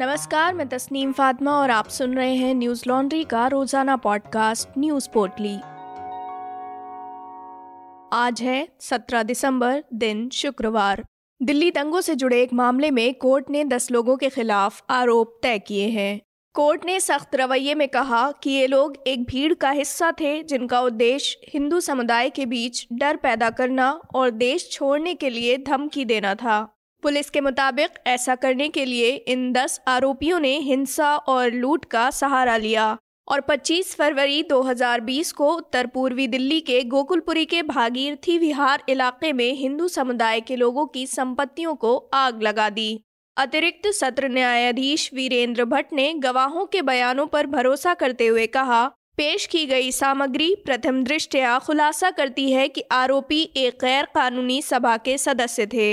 नमस्कार, मैं तस्नीम फातमा और आप सुन रहे हैं न्यूज लॉन्ड्री का रोजाना पॉडकास्ट न्यूज पोर्टली। आज है 17 दिसंबर, दिन शुक्रवार। दिल्ली दंगों से जुड़े एक मामले में कोर्ट ने 10 लोगों के खिलाफ आरोप तय किए हैं। कोर्ट ने सख्त रवैये में कहा कि ये लोग एक भीड़ का हिस्सा थे जिनका उद्देश्य हिंदू समुदाय के बीच डर पैदा करना और देश छोड़ने के लिए धमकी देना था। पुलिस के मुताबिक ऐसा करने के लिए इन 10 आरोपियों ने हिंसा और लूट का सहारा लिया और 25 फरवरी 2020 को उत्तर पूर्वी दिल्ली के गोकुलपुरी के भागीरथी विहार इलाके में हिंदू समुदाय के लोगों की संपत्तियों को आग लगा दी। अतिरिक्त सत्र न्यायाधीश वीरेंद्र भट्ट ने गवाहों के बयानों पर भरोसा करते हुए कहा, पेश की गई सामग्री प्रथम दृष्टया खुलासा करती है कि आरोपी एक गैर कानूनी सभा के सदस्य थे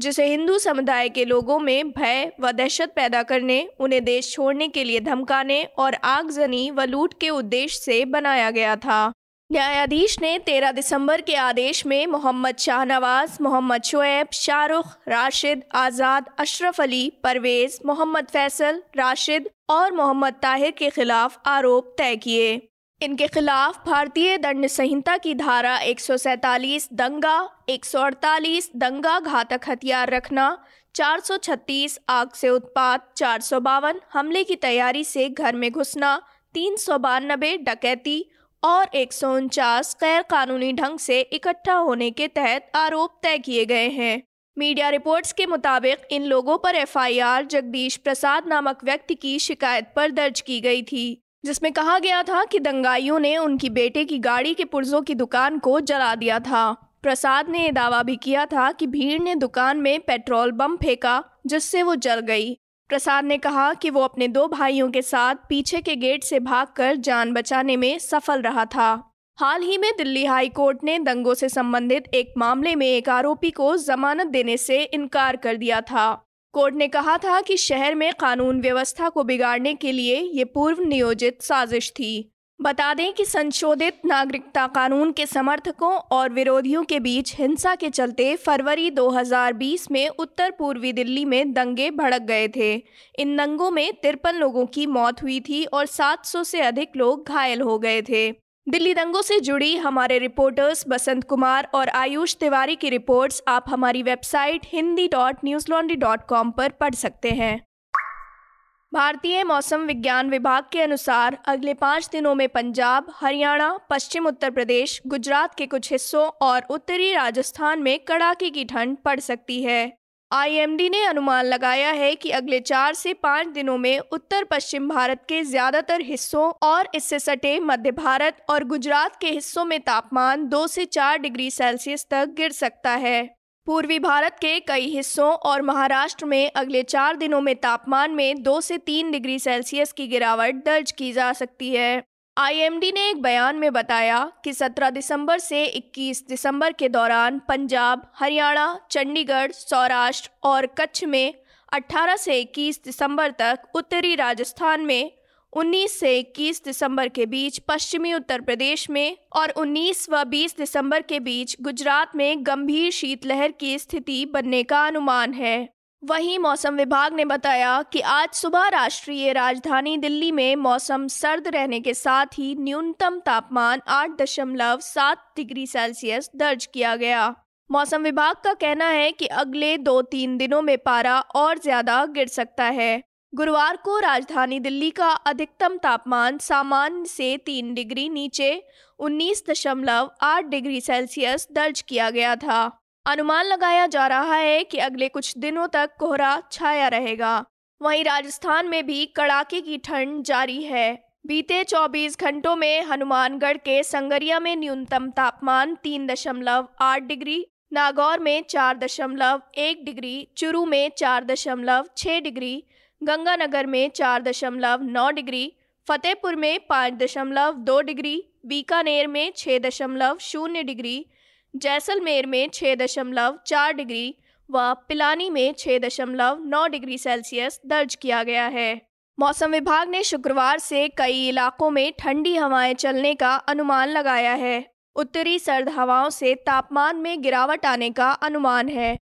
जिसे हिंदू समुदाय के लोगों में भय व दहशत पैदा करने, उन्हें देश छोड़ने के लिए धमकाने और आगजनी व लूट के उद्देश्य से बनाया गया था। न्यायाधीश ने 13 दिसंबर के आदेश में मोहम्मद शाहनवाज, मोहम्मद शोएब, शाहरुख राशिद आजाद, अशरफ अली, परवेज मोहम्मद, फैसल राशिद और मोहम्मद ताहिर के खिलाफ आरोप तय किए। इनके खिलाफ भारतीय दंड संहिता की धारा 147 दंगा, 148 दंगा घातक हथियार रखना, 436 आग से उत्पात, 452 हमले की तैयारी से घर में घुसना, 392 डकैती और 149 गैर कानूनी ढंग से इकट्ठा होने के तहत आरोप तय किए गए हैं। मीडिया रिपोर्ट्स के मुताबिक इन लोगों पर एफआईआर जगदीश प्रसाद नामक व्यक्ति की शिकायत पर दर्ज की गई थी, जिसमें कहा गया था कि दंगाइयों ने उनकी बेटे की गाड़ी के पुर्जों की दुकान को जला दिया था। प्रसाद ने दावा भी किया था कि भीड़ ने दुकान में पेट्रोल बम फेंका जिससे वो जल गई। प्रसाद ने कहा कि वो अपने 2 भाइयों के साथ पीछे के गेट से भागकर जान बचाने में सफल रहा था। हाल ही में दिल्ली हाई कोर्ट ने दंगों से संबंधित एक मामले में एक आरोपी को जमानत देने से इनकार कर दिया था। कोर्ट ने कहा था कि शहर में कानून व्यवस्था को बिगाड़ने के लिए ये पूर्व नियोजित साजिश थी। बता दें कि संशोधित नागरिकता कानून के समर्थकों और विरोधियों के बीच हिंसा के चलते फरवरी 2020 में उत्तर पूर्वी दिल्ली में दंगे भड़क गए थे। इन दंगों में 53 लोगों की मौत हुई थी और 700 से अधिक लोग घायल हो गए थे। दिल्ली दंगों से जुड़ी हमारे रिपोर्टर्स बसंत कुमार और आयुष तिवारी की रिपोर्ट्स आप हमारी वेबसाइट hindi.newslaundry.com पर पढ़ सकते हैं। भारतीय मौसम विज्ञान विभाग के अनुसार अगले 5 दिनों में पंजाब, हरियाणा, पश्चिम उत्तर प्रदेश, गुजरात के कुछ हिस्सों और उत्तरी राजस्थान में कड़ाके की ठंड पड़ सकती है। आईएमडी ने अनुमान लगाया है कि अगले 4 से 5 दिनों में उत्तर पश्चिम भारत के ज़्यादातर हिस्सों और इससे सटे मध्य भारत और गुजरात के हिस्सों में तापमान 2 से 4 डिग्री सेल्सियस तक गिर सकता है। पूर्वी भारत के कई हिस्सों और महाराष्ट्र में अगले 4 दिनों में तापमान में 2 से 3 डिग्री सेल्सियस की गिरावट दर्ज की जा सकती है। आईएमडी ने एक बयान में बताया कि 17 दिसंबर से 21 दिसंबर के दौरान पंजाब, हरियाणा, चंडीगढ़, सौराष्ट्र और कच्छ में, 18 से 21 दिसंबर तक उत्तरी राजस्थान में, 19 से 21 दिसंबर के बीच पश्चिमी उत्तर प्रदेश में और 19 व 20 दिसंबर के बीच गुजरात में गंभीर शीतलहर की स्थिति बनने का अनुमान है। वहीं मौसम विभाग ने बताया कि आज सुबह राष्ट्रीय राजधानी दिल्ली में मौसम सर्द रहने के साथ ही न्यूनतम तापमान 8.7 डिग्री सेल्सियस दर्ज किया गया। मौसम विभाग का कहना है कि अगले 2-3 दिनों में पारा और ज़्यादा गिर सकता है। गुरुवार को राजधानी दिल्ली का अधिकतम तापमान सामान्य से 3 डिग्री नीचे 19.8 डिग्री सेल्सियस दर्ज किया गया था। अनुमान लगाया जा रहा है कि अगले कुछ दिनों तक कोहरा छाया रहेगा। वहीं राजस्थान में भी कड़ाके की ठंड जारी है। बीते 24 घंटों में हनुमानगढ़ के संगरिया में न्यूनतम तापमान 3.8 डिग्री, नागौर में 4.1 डिग्री, चुरू में 4.6 डिग्री, गंगानगर में 4.9 डिग्री, फतेहपुर में 5.2 डिग्री, बीकानेर में 6.0 डिग्री, जैसलमेर में 6.4 डिग्री व पिलानी में 6.9 डिग्री सेल्सियस दर्ज किया गया है। मौसम विभाग ने शुक्रवार से कई इलाकों में ठंडी हवाएं चलने का अनुमान लगाया है। उत्तरी सर्द हवाओं से तापमान में गिरावट आने का अनुमान है।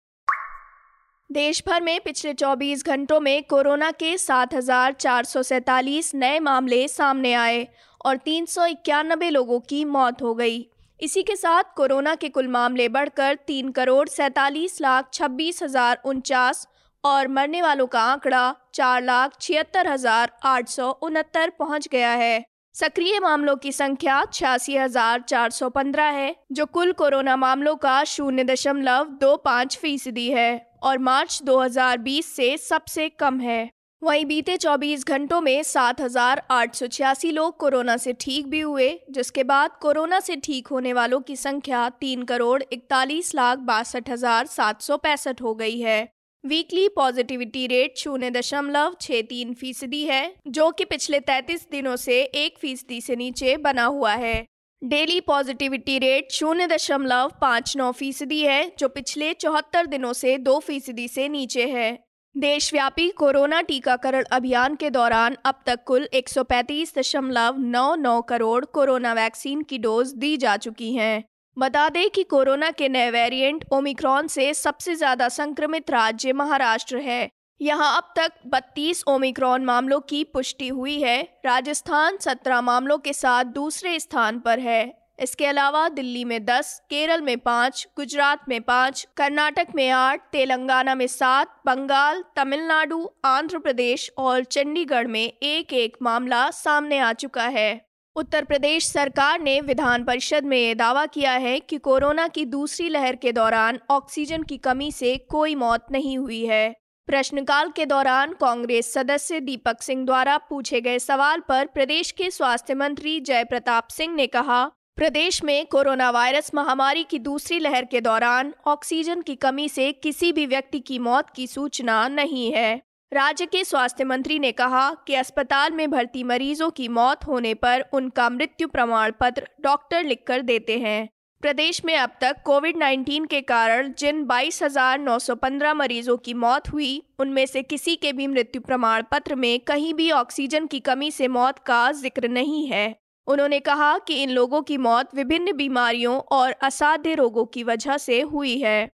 देश भर में पिछले 24 घंटों में कोरोना के 7,447 नए मामले सामने आए और 391 लोगों की मौत हो गई। इसी के साथ कोरोना के कुल मामले बढ़कर 3,47,26,049 और मरने वालों का आंकड़ा 4,76,869 पहुँच गया है। सक्रिय मामलों की संख्या 86,415 है, जो कुल कोरोना मामलों का 0.25% है और मार्च 2020 से सबसे कम है। वहीं बीते 24 घंटों में 7,886 लोग कोरोना से ठीक भी हुए, जिसके बाद कोरोना से ठीक होने वालों की संख्या 3,41,62,765 हो गई है। वीकली पॉजिटिविटी रेट 0.63% है, जो कि पिछले 33 दिनों से 1% से नीचे बना हुआ है। डेली पॉजिटिविटी रेट 0.59% है, जो पिछले 74 दिनों से 2% से नीचे है। देशव्यापी कोरोना टीकाकरण अभियान के दौरान अब तक कुल 135.99 करोड़ कोरोना वैक्सीन की डोज दी जा चुकी हैं। बता दें कि कोरोना के नए वेरिएंट ओमिक्रॉन से सबसे ज़्यादा संक्रमित राज्य महाराष्ट्र है। यहां अब तक 32 ओमिक्रॉन मामलों की पुष्टि हुई है। राजस्थान 17 मामलों के साथ दूसरे स्थान पर है। इसके अलावा दिल्ली में 10, केरल में 5, गुजरात में 5, कर्नाटक में 8, तेलंगाना में 7, बंगाल, तमिलनाडु, आंध्र प्रदेश और चंडीगढ़ में 1-1 मामला सामने आ चुका है। उत्तर प्रदेश सरकार ने विधान परिषद में ये दावा किया है कि कोरोना की दूसरी लहर के दौरान ऑक्सीजन की कमी से कोई मौत नहीं हुई है। प्रश्नकाल के दौरान कांग्रेस सदस्य दीपक सिंह द्वारा पूछे गए सवाल पर प्रदेश के स्वास्थ्य मंत्री जय प्रताप सिंह ने कहा, प्रदेश में कोरोना वायरस महामारी की दूसरी लहर के दौरान ऑक्सीजन की कमी से किसी भी व्यक्ति की मौत की सूचना नहीं है। राज्य के स्वास्थ्य मंत्री ने कहा कि अस्पताल में भर्ती मरीजों की मौत होने पर उनका मृत्यु प्रमाण पत्र डॉक्टर लिखकर देते हैं। प्रदेश में अब तक कोविड-19 के कारण जिन 22,915 मरीजों की मौत हुई, उनमें से किसी के भी मृत्यु प्रमाण पत्र में कहीं भी ऑक्सीजन की कमी से मौत का जिक्र नहीं है। उन्होंने कहा कि इन लोगों की मौत विभिन्न बीमारियों और असाध्य रोगों की वजह से हुई है।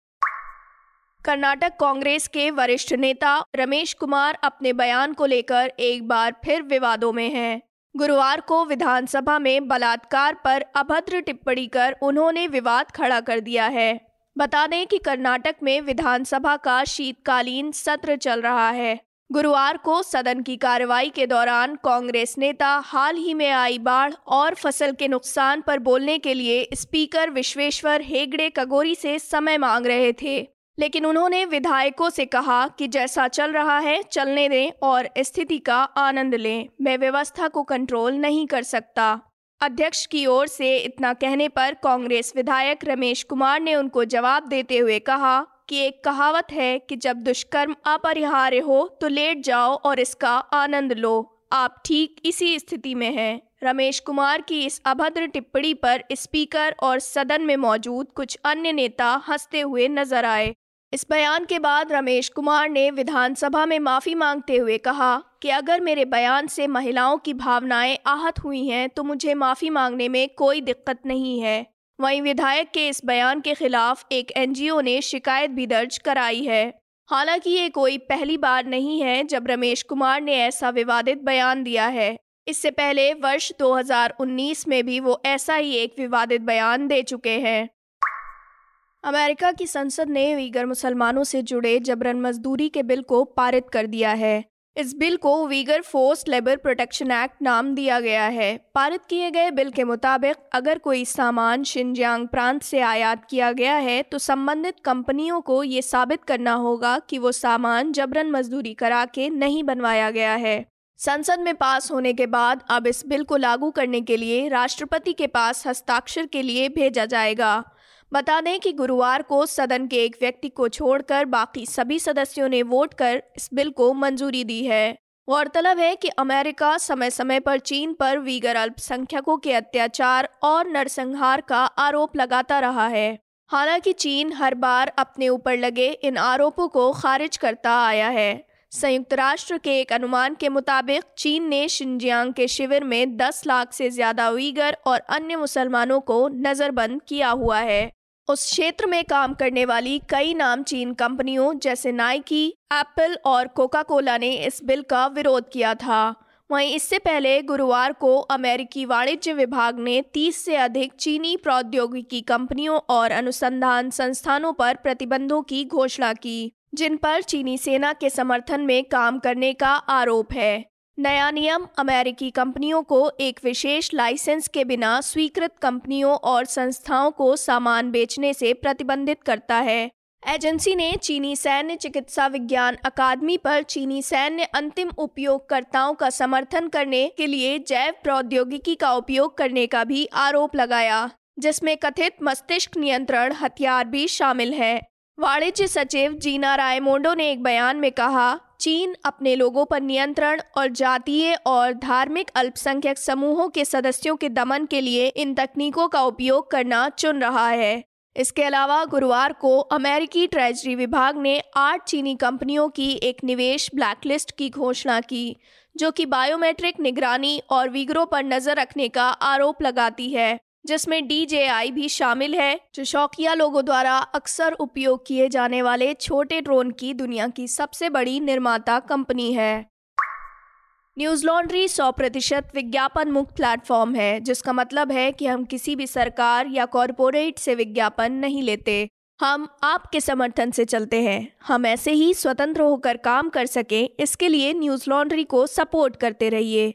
कर्नाटक कांग्रेस के वरिष्ठ नेता रमेश कुमार अपने बयान को लेकर एक बार फिर विवादों में हैं। गुरुवार को विधानसभा में बलात्कार पर अभद्र टिप्पणी कर उन्होंने विवाद खड़ा कर दिया है। बता दें कि कर्नाटक में विधानसभा का शीतकालीन सत्र चल रहा है। गुरुवार को सदन की कार्रवाई के दौरान कांग्रेस नेता हाल ही में आई बाढ़ और फसल के नुकसान पर बोलने के लिए स्पीकर विश्वेश्वर हेगड़े कगोरी से समय मांग रहे थे, लेकिन उन्होंने विधायकों से कहा कि जैसा चल रहा है चलने दें और स्थिति का आनंद लें। मैं व्यवस्था को कंट्रोल नहीं कर सकता। अध्यक्ष की ओर से इतना कहने पर कांग्रेस विधायक रमेश कुमार ने उनको जवाब देते हुए कहा कि एक कहावत है कि जब दुष्कर्म अपरिहार्य हो तो लेट जाओ और इसका आनंद लो। आप ठीक इसी स्थिति में हैं। रमेश कुमार की इस अभद्र टिप्पणी पर स्पीकर और सदन में मौजूद कुछ अन्य नेता हंसते हुए नजर आए। इस बयान के बाद रमेश कुमार ने विधानसभा में माफ़ी मांगते हुए कहा कि अगर मेरे बयान से महिलाओं की भावनाएं आहत हुई हैं तो मुझे माफ़ी मांगने में कोई दिक्कत नहीं है। वहीं विधायक के इस बयान के खिलाफ एक एनजीओ ने शिकायत भी दर्ज कराई है। हालांकि ये कोई पहली बार नहीं है जब रमेश कुमार ने ऐसा विवादित बयान दिया है। इससे पहले वर्ष 2019 में भी वो ऐसा ही एक विवादित बयान दे चुके हैं। अमेरिका की संसद ने वीगर मुसलमानों से जुड़े जबरन मजदूरी के बिल को पारित कर दिया है। इस बिल को Uyghur force labour protection act नाम दिया गया है। पारित किए गए बिल के मुताबिक अगर कोई सामान शिनजियांग प्रांत से आयात किया गया है तो संबंधित कंपनियों को ये साबित करना होगा कि वो सामान जबरन मजदूरी करा के नहीं बनवाया गया है। संसद में पास होने के बाद अब इस बिल को लागू करने के लिए राष्ट्रपति के पास हस्ताक्षर के लिए भेजा जाएगा। बता दें कि गुरुवार को सदन के एक व्यक्ति को छोड़कर बाकी सभी सदस्यों ने वोट कर इस बिल को मंजूरी दी है। गौरतलब है कि अमेरिका समय समय पर चीन पर वीगर अल्पसंख्यकों के अत्याचार और नरसंहार का आरोप लगाता रहा है। हालांकि चीन हर बार अपने ऊपर लगे इन आरोपों को खारिज करता आया है। संयुक्त राष्ट्र के एक अनुमान के मुताबिक चीन ने शिनजियांग के शिविर में 10 लाख से ज़्यादा वीगर और अन्य मुसलमानों को नज़रबंद किया हुआ है। उस क्षेत्र में काम करने वाली कई नामचीन कंपनियों जैसे नाइकी, एप्पल और कोका कोला ने इस बिल का विरोध किया था। वहीं इससे पहले गुरुवार को अमेरिकी वाणिज्य विभाग ने 30 से अधिक चीनी प्रौद्योगिकी कंपनियों और अनुसंधान संस्थानों पर प्रतिबंधों की घोषणा की, जिन पर चीनी सेना के समर्थन में काम करने का आरोप है। नया नियम अमेरिकी कंपनियों को एक विशेष लाइसेंस के बिना स्वीकृत कंपनियों और संस्थाओं को सामान बेचने से प्रतिबंधित करता है। एजेंसी ने चीनी सैन्य चिकित्सा विज्ञान अकादमी पर चीनी सैन्य अंतिम उपयोगकर्ताओं का समर्थन करने के लिए जैव प्रौद्योगिकी का उपयोग करने का भी आरोप लगाया, जिसमें कथित मस्तिष्क नियंत्रण हथियार भी शामिल है। वाणिज्य सचिव जीना रायमोंडो ने एक बयान में कहा, चीन अपने लोगों पर नियंत्रण और जातीय और धार्मिक अल्पसंख्यक समूहों के सदस्यों के दमन के लिए इन तकनीकों का उपयोग करना चुन रहा है। इसके अलावा गुरुवार को अमेरिकी ट्रेजरी विभाग ने 8 चीनी कंपनियों की एक निवेश ब्लैकलिस्ट की घोषणा की, जो कि बायोमेट्रिक निगरानी और वीगरों पर नजर रखने का आरोप लगाती है, जिसमें DJI भी शामिल है, जो शौकिया लोगों द्वारा अक्सर उपयोग किए जाने वाले छोटे ड्रोन की दुनिया की सबसे बड़ी निर्माता कंपनी है। न्यूज लॉन्ड्री 100% विज्ञापन मुक्त प्लेटफॉर्म है, जिसका मतलब है कि हम किसी भी सरकार या कॉरपोरेट से विज्ञापन नहीं लेते। हम आपके समर्थन से चलते हैं। हम ऐसे ही स्वतंत्र होकर काम कर सकें, इसके लिए न्यूज लॉन्ड्री को सपोर्ट करते रहिए।